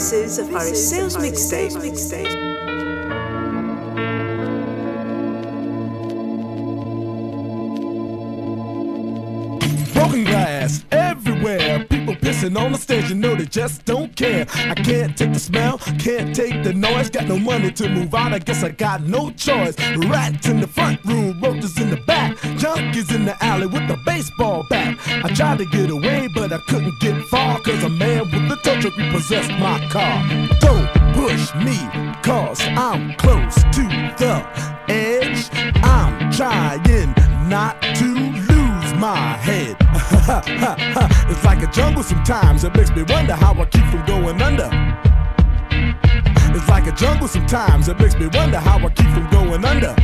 This is a Fariseus mixtape. Broken glass everywhere, people pissing on the stage, you know they just don't care. I can't take the smell, can't take the noise, got no money to move out, I guess I got no choice. Rats in the front room, roaches in the back, junkies in the alley with a baseball bat. I tried to get away but I couldn't get far, cause a man with a tow truck repossessed my car. Don't push me, cause I'm close to the edge, I'm trying not to my head. It's like a jungle sometimes, it makes me wonder how I keep from going under. It's like a jungle sometimes, it makes me wonder how I keep from going under.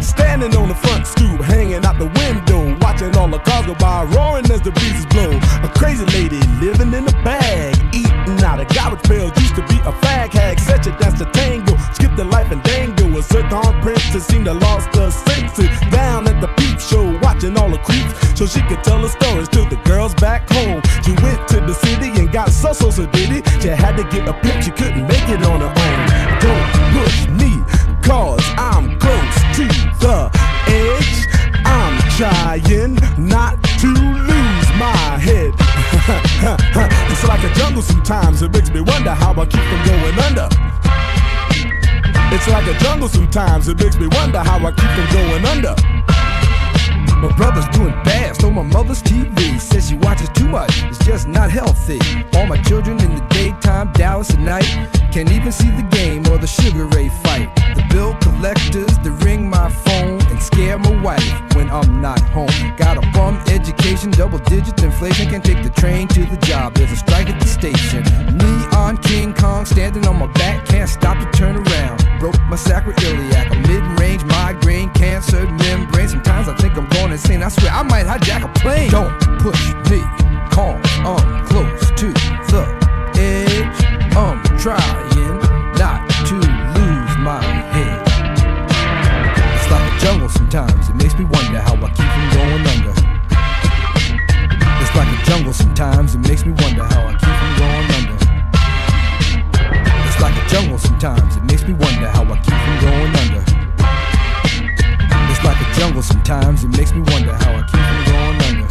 Standing on the front stoop, hanging out the window, watching all the cars go by, roaring as the breezes blow. A crazy lady living in a bag, eating out of garbage pails, used to be a fag hag, such a dance to tango, skip the life and dango. A certain princess seemed to lost her senses, down at the peep show, watching all the creeps, so she could tell her stories to the girls back home. She went to the city and got so diddy. She had to get a pimp, she couldn't make it on her own. Don't push me, cause I'm close to the edge. I'm trying not to lose my head. It's like a jungle sometimes, it makes me wonder how I keep from going under. It's like a jungle sometimes, it makes me wonder how I keep from going under. My brother's doing fast on my mother's TV. Says she watches too much, it's just not healthy. All my children in the daytime, Dallas at night. Can't even see the game or the Sugar Ray fight. The bill collectors, they ring my phone and scare my wife when I'm not home. Got a bum education, double digit inflation. Can't take the train to the job, there's a strike at the station. Neon King Kong standing on my back, can't stop to turn around. Broke my sacroiliac, a mid-range migraine, cancer membrane. Sometimes I think I'm going insane, I swear I might hijack a plane. Don't push me, cause I'm close to the edge. I'm trying not to lose my head. It's like a jungle sometimes, it makes me wonder how I keep from going under. It's like a jungle sometimes, it makes me wonder how I keep from going under. It's like a jungle sometimes, it makes me wonder how I keep from going under. It's like a jungle sometimes, it makes me wonder how I keep from going under.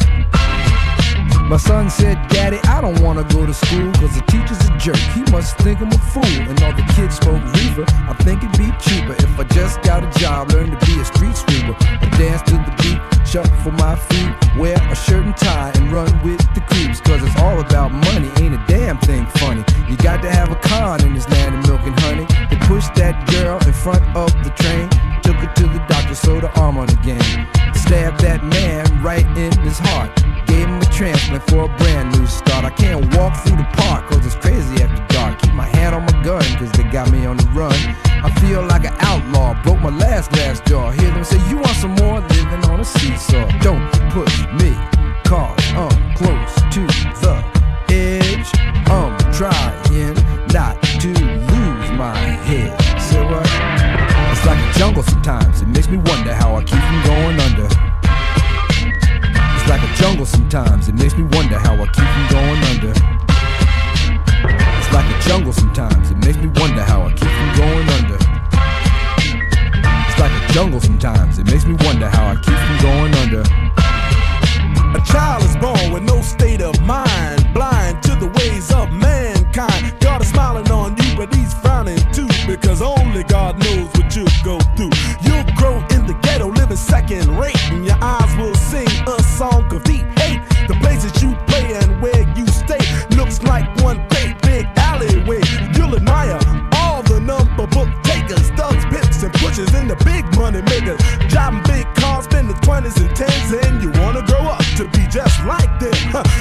My son said, Daddy, I don't wanna go to school, cause the teacher's a jerk, he must think I'm a fool. And all the kids smoke reefer, I think it'd be cheaper if I just got a job, learn to be a street sweeper. I dance to the beat, shuffle my feet, wear a shirt and tie and run with the creeps. Cause it's all about money, ain't a damn thing funny. You got to have a con in this land of milk and honey. They pushed that girl in front of the train, took her to the doctor, sewed her arm on again. Stabbed that man right in his heart, gave him a transplant for a brand new start. I can't walk through the park cause it's crazy after dark. Keep my hand on my gun cause they got me on the run. I feel like an outlaw, broke my last glass jaw. Hear them say, you want some more? Living on a seesaw. Don't push me, cause I'm close to the edge. I'm trying not to lose my head. So it's like a jungle sometimes, it makes me wonder how I keep from going under. It's like a jungle sometimes, it makes me wonder how I keep from going under. It's like a jungle sometimes, it makes me wonder how I keep from going under. It's like a jungle sometimes, it makes me wonder how I keep from going under. A child is born with no state of mind, blind to the ways of mankind. God is smiling on you, but he's frowning too, because only God knows what you'll go through. You'll grow in the ghetto, living second rate, and your eyes will sing a song of deep hate. The places you play and where you stay looks like one big alleyway. You'll admire all the number book takers, thugs, pimps, and pushers, and the big money makers, driving big cars, spending 20s and 10s, and you wanna grow up to be just like them.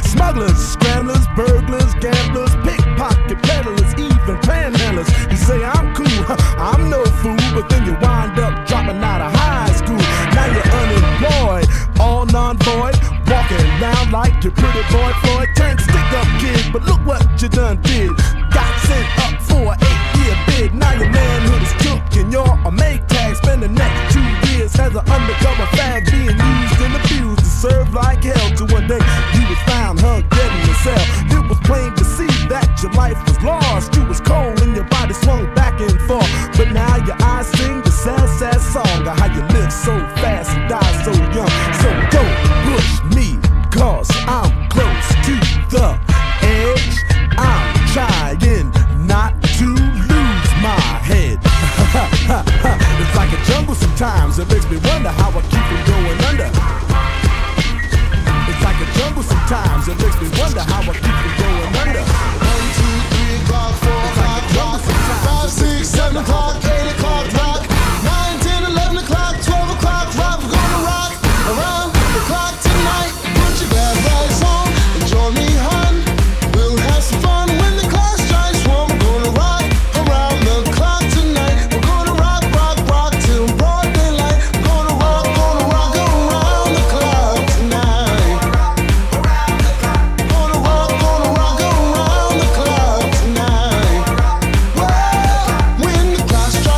Smugglers, scramblers, burglars, gamblers, pickpocket peddlers, even panhandlers. You say I'm cool, I'm no fool, but then you wind up dropping out of high school. Now you're unemployed, all non-void, walking around like your pretty boy Floyd. Turned stick-up kid, but look what you done did. Got sent up for an 8-year bid. Now your manhood is took and you're a make tag. Spend the next 2 years as an undercover fag, being used and abused to serve like hell. To one day you was found hung dead in your cell. It was plain to see that your life was makes me wonder how I keep from going under. 1, 2, 3 o'clock, 4 o'clock, 5, 6, 7 o'clock, 8 o'clock, rock. 9, 10, 11 o'clock, 12 o'clock, rock. We're gonna rock around the clock tonight. Put your bad lights on and join me, hon. We'll have some fun when the clock strikes 1. We're gonna rock around the clock tonight. We're gonna rock, rock, rock till broad daylight. We're gonna rock around the clock tonight. Gonna rock around the clock tonight. When the clock strikes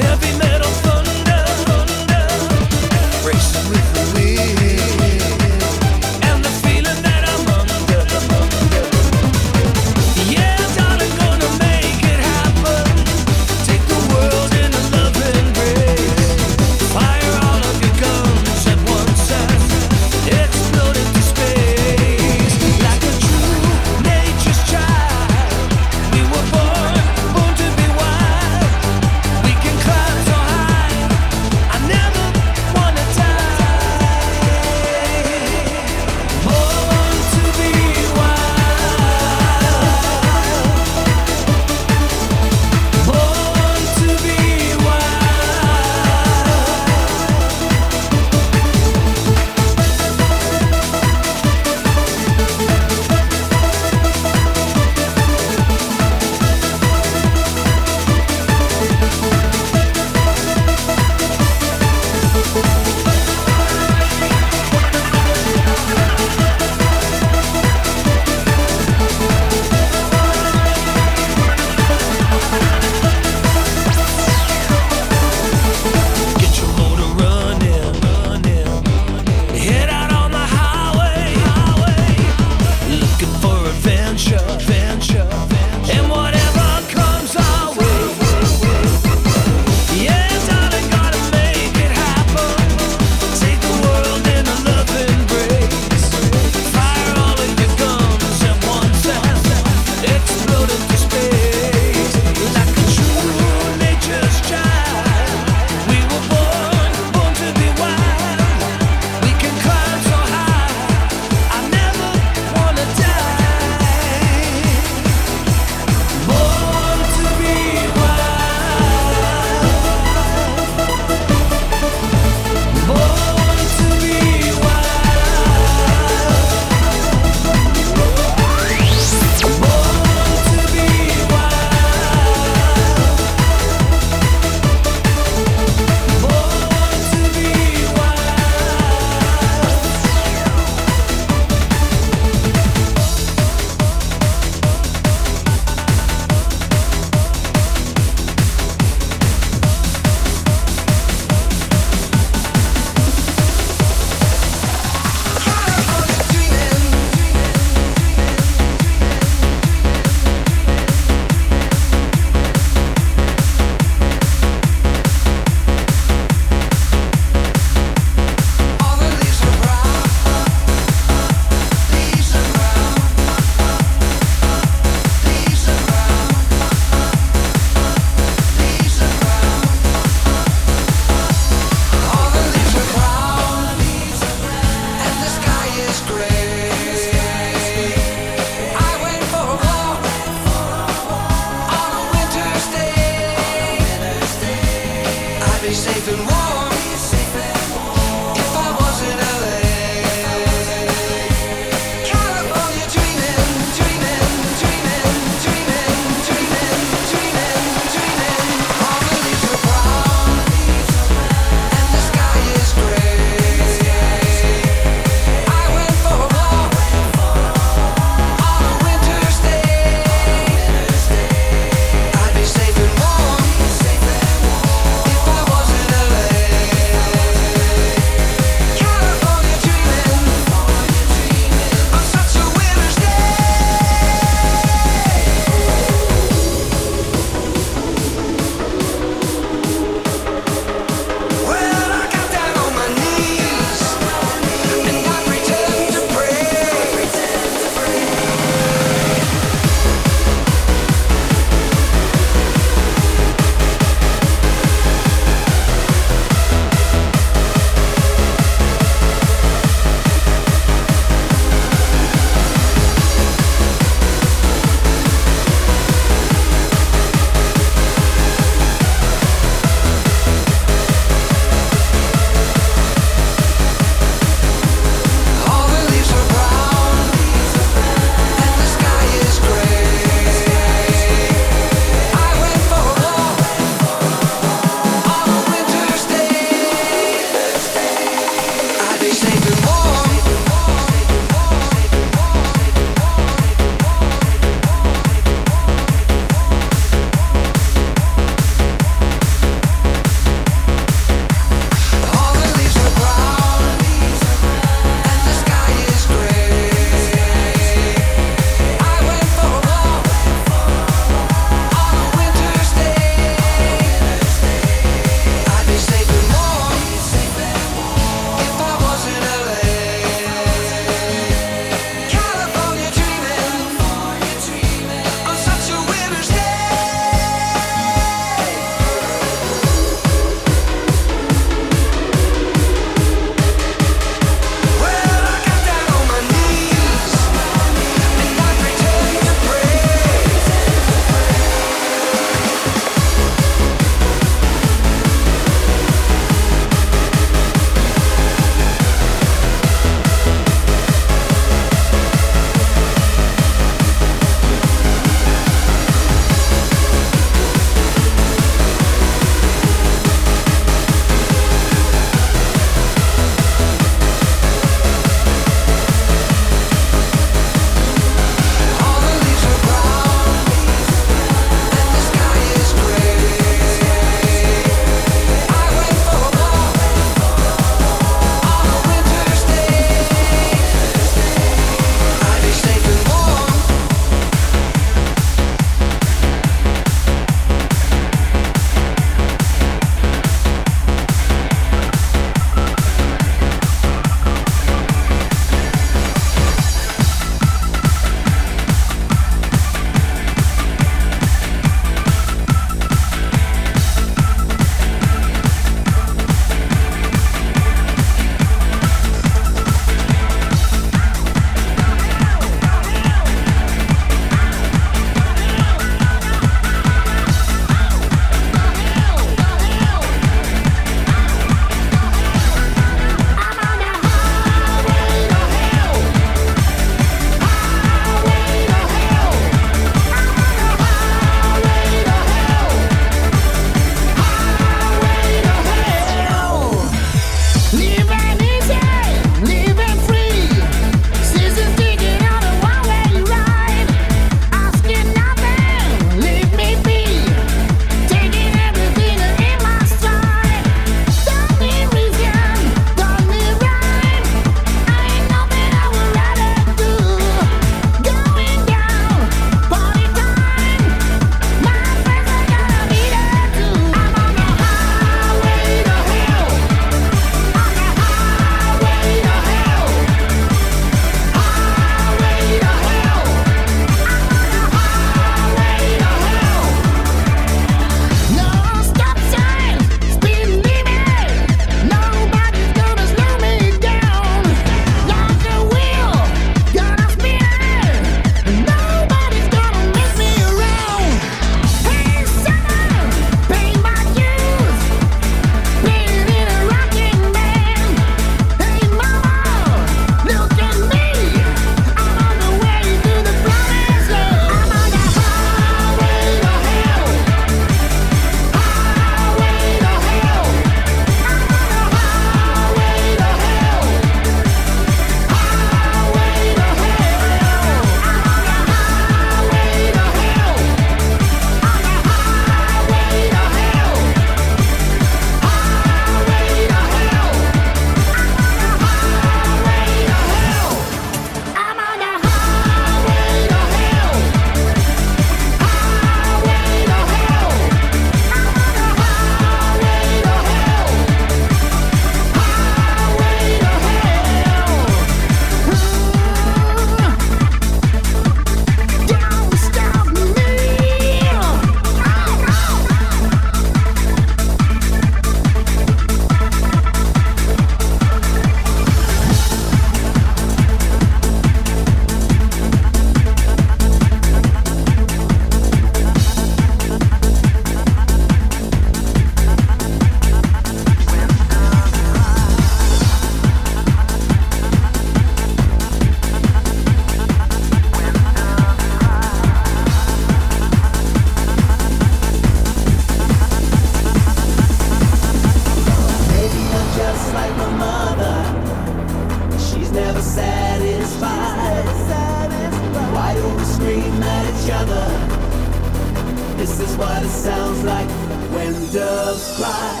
That's what it sounds like when doves cry.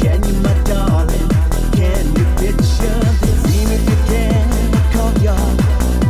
Can you picture this? Even if you can, call your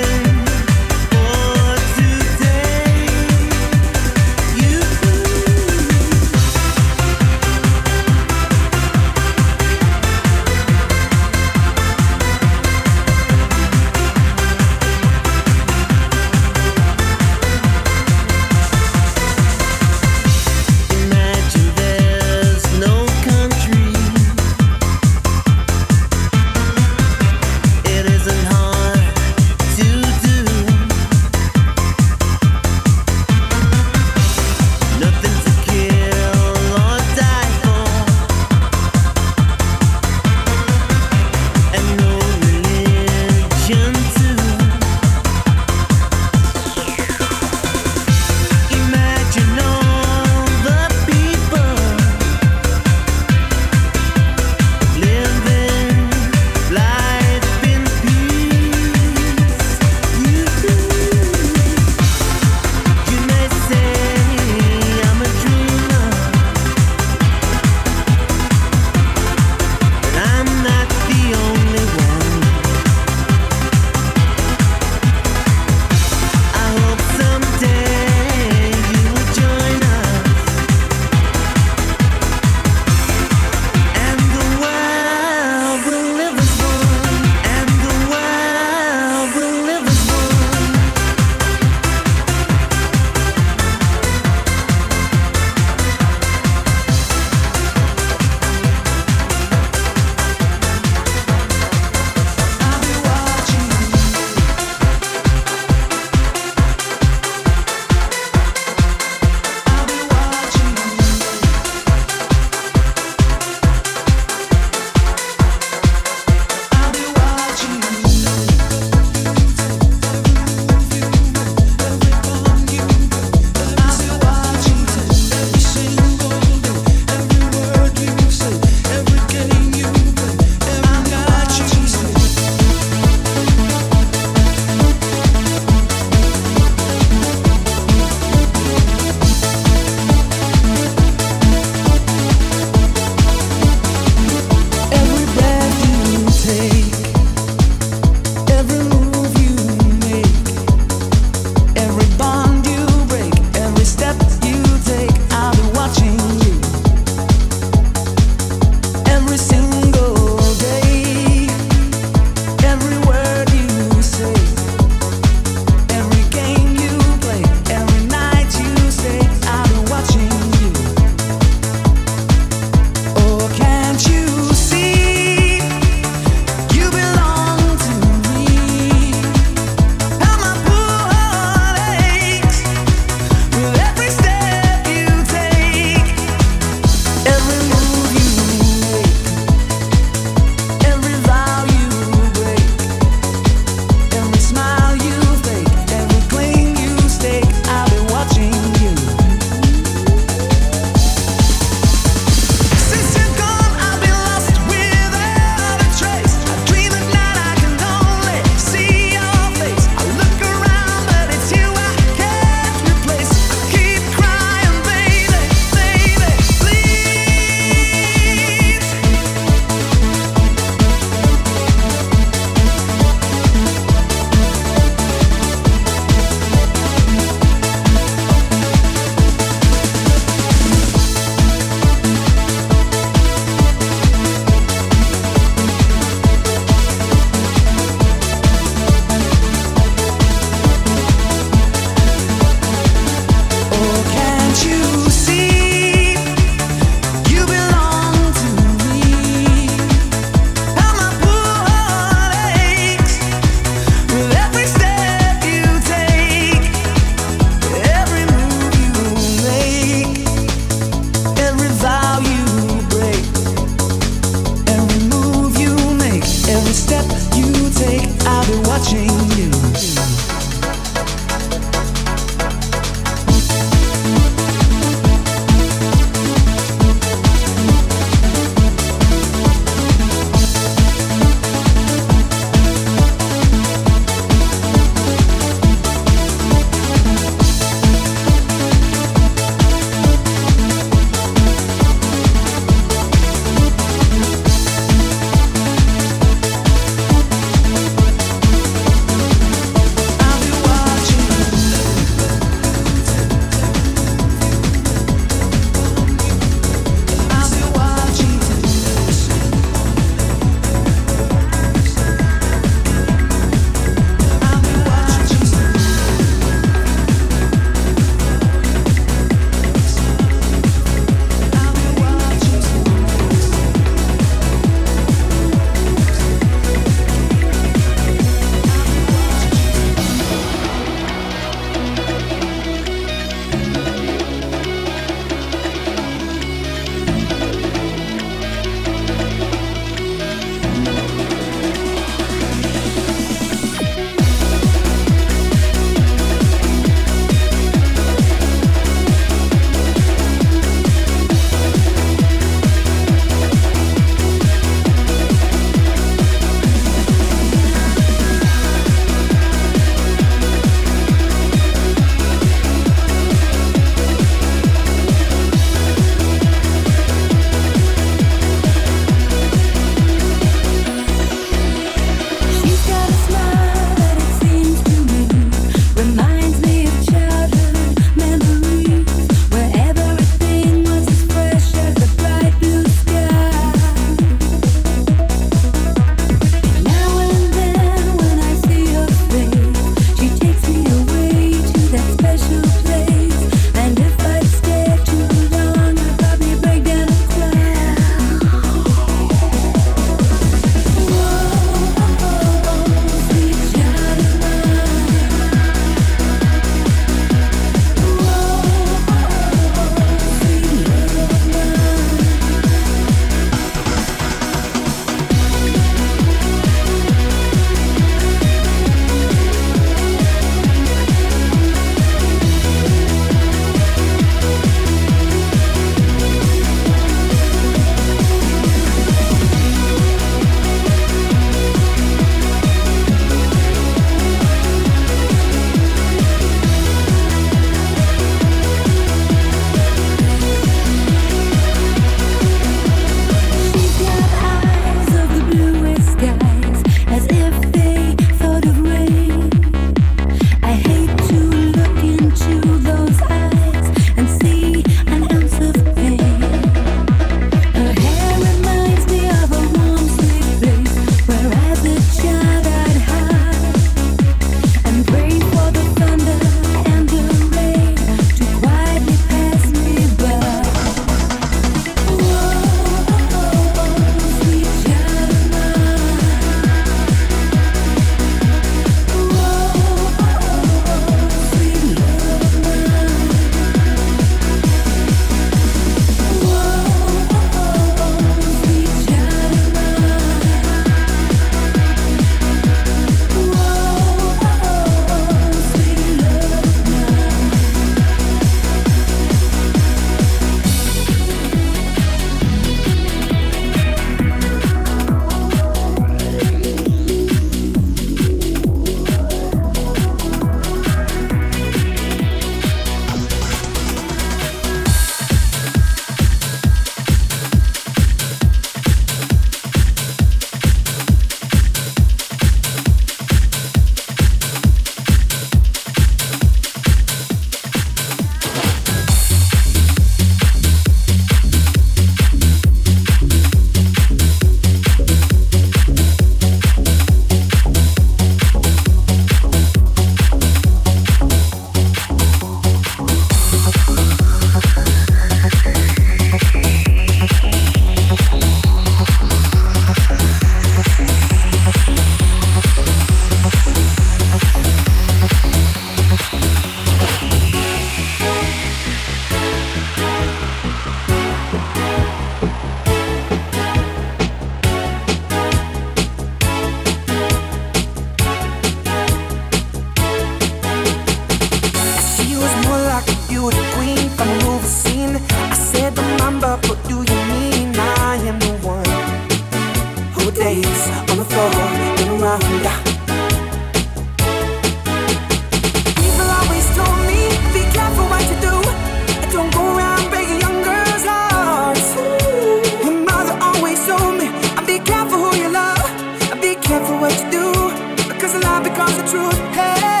careful what you do, because the lie becomes the truth. Hey, hey.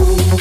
Ooh, ooh.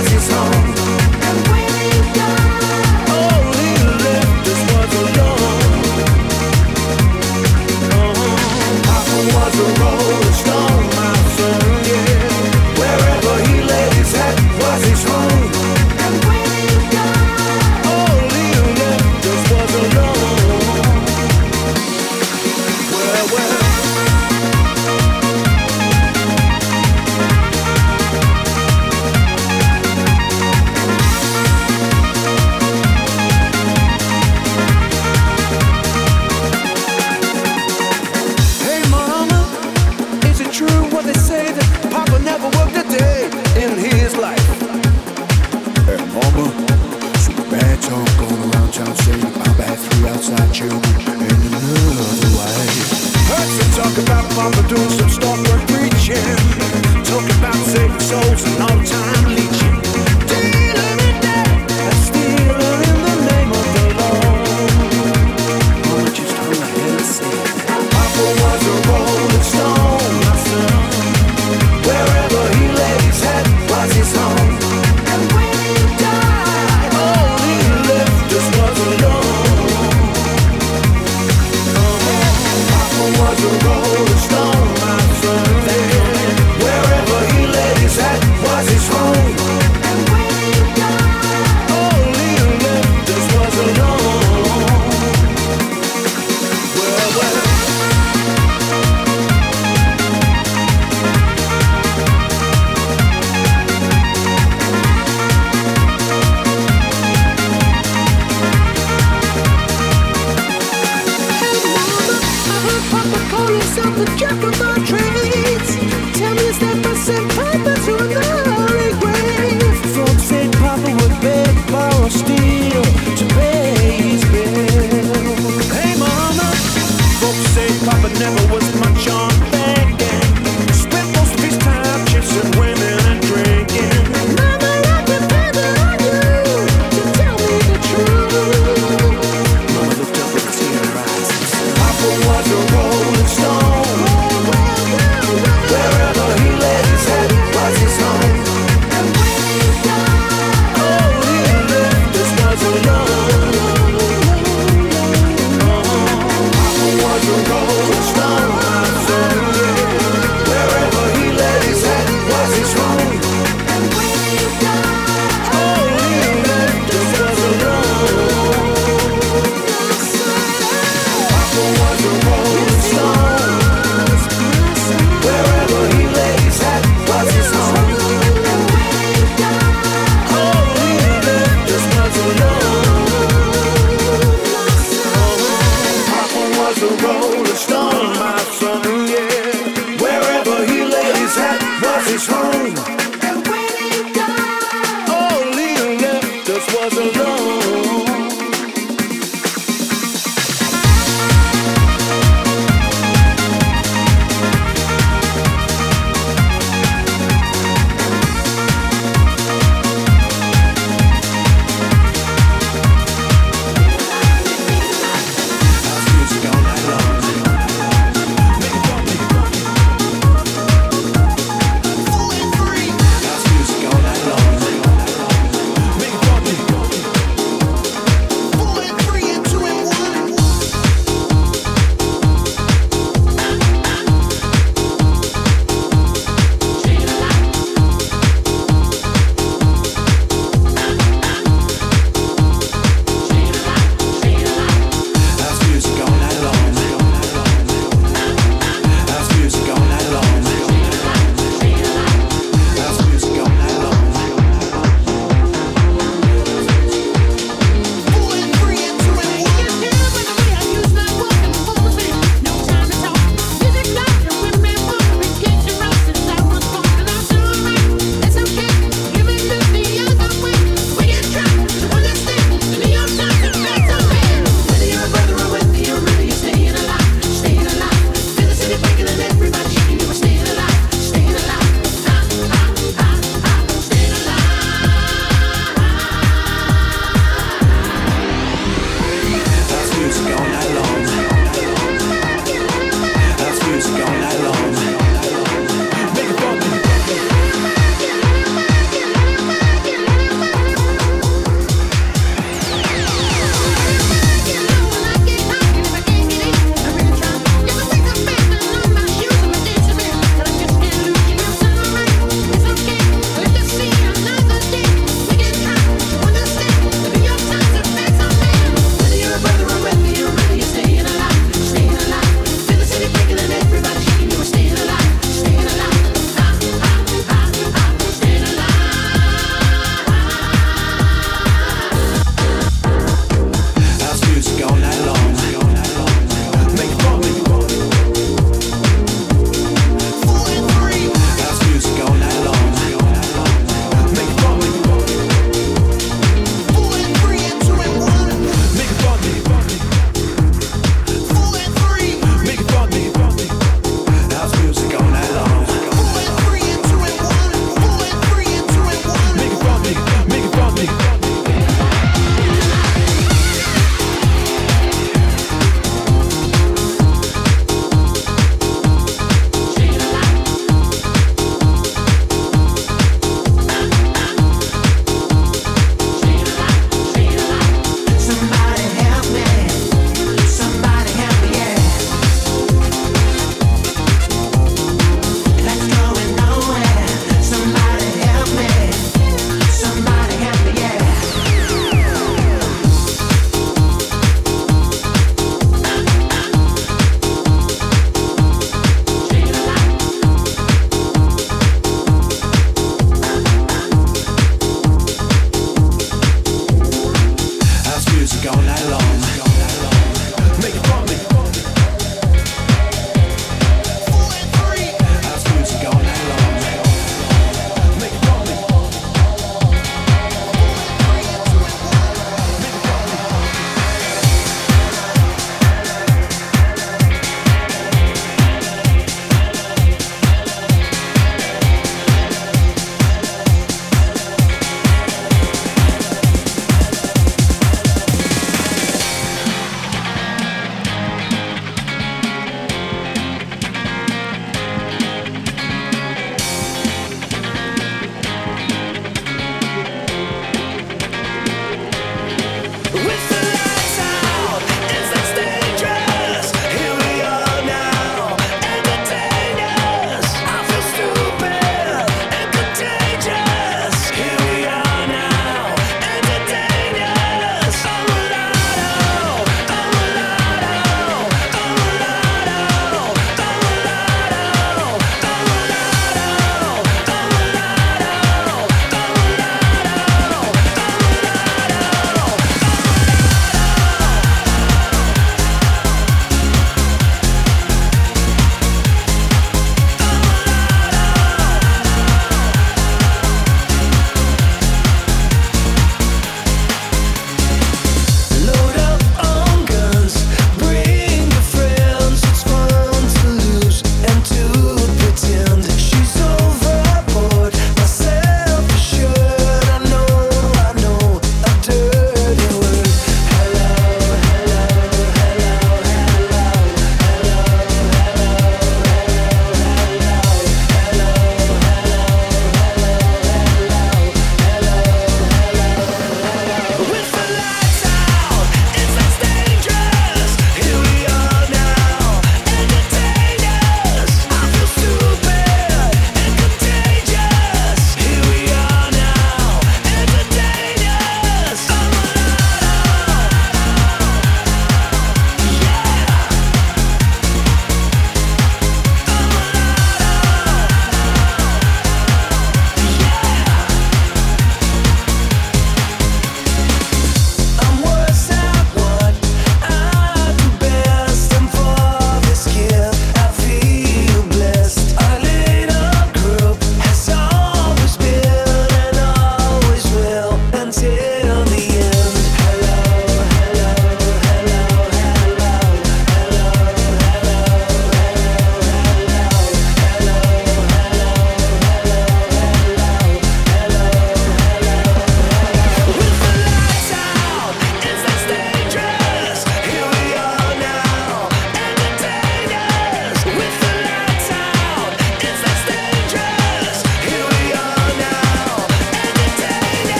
His home. And when he died, all he left us was a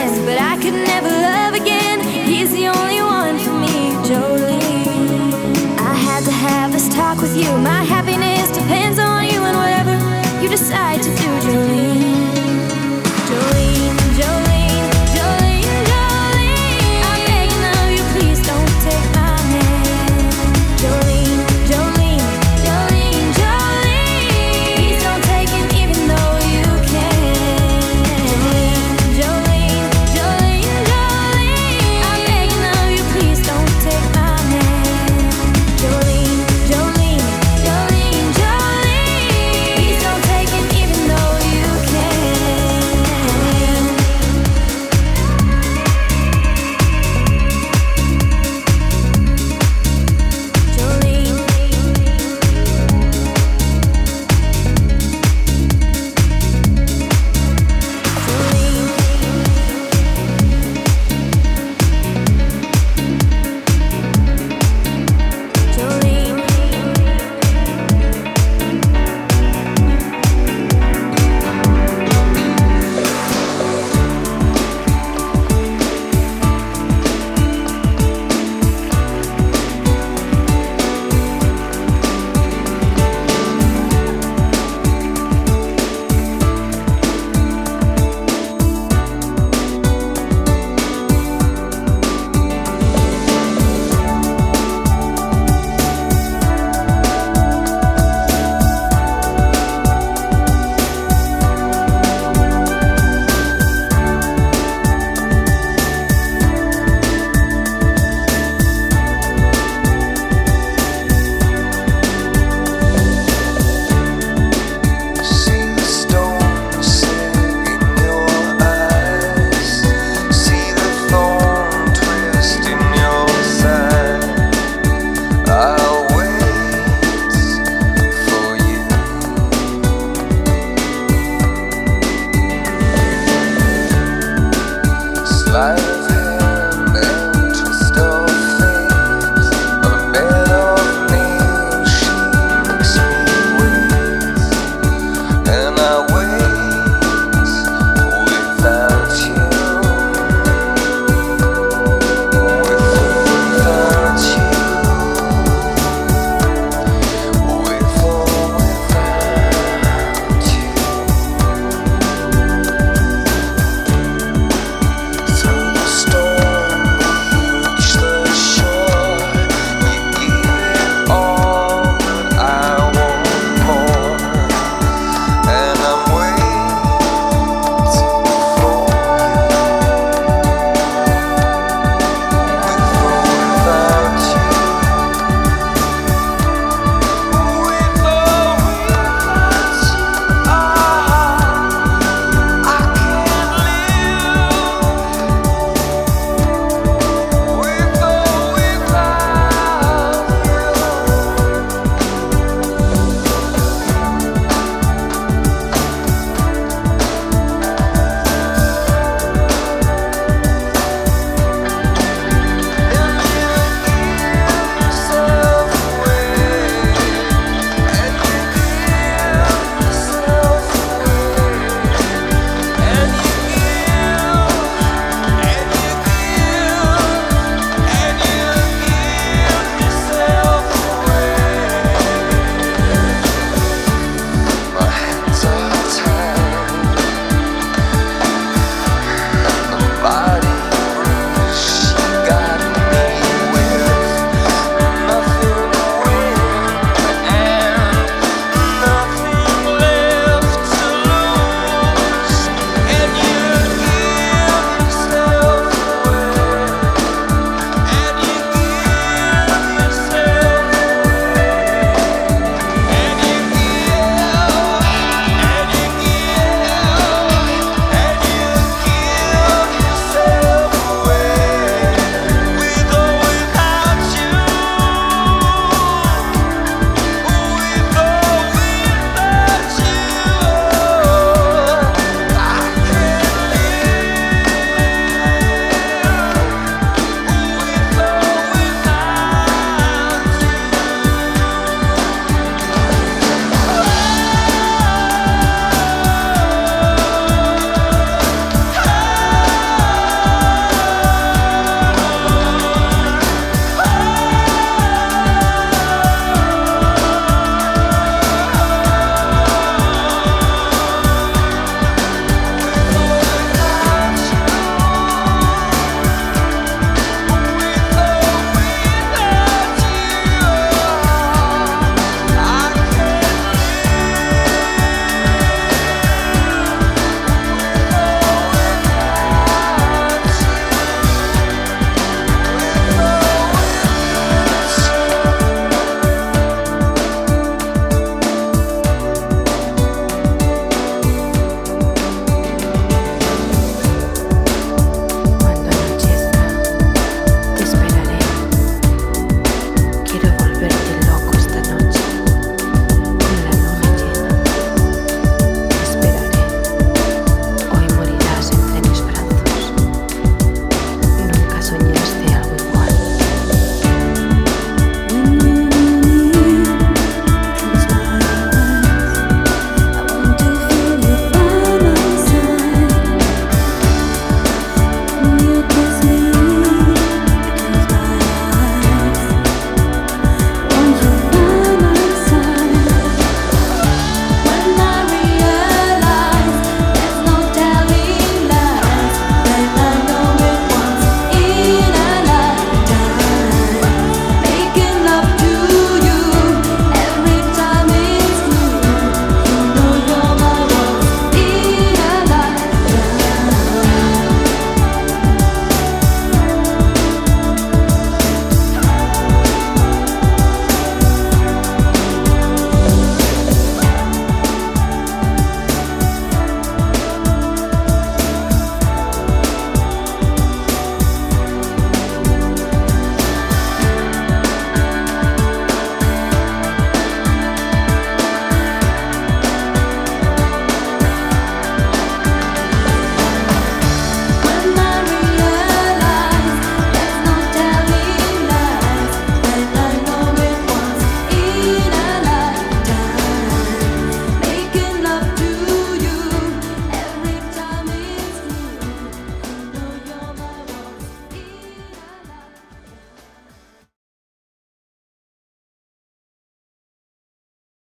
friends, but I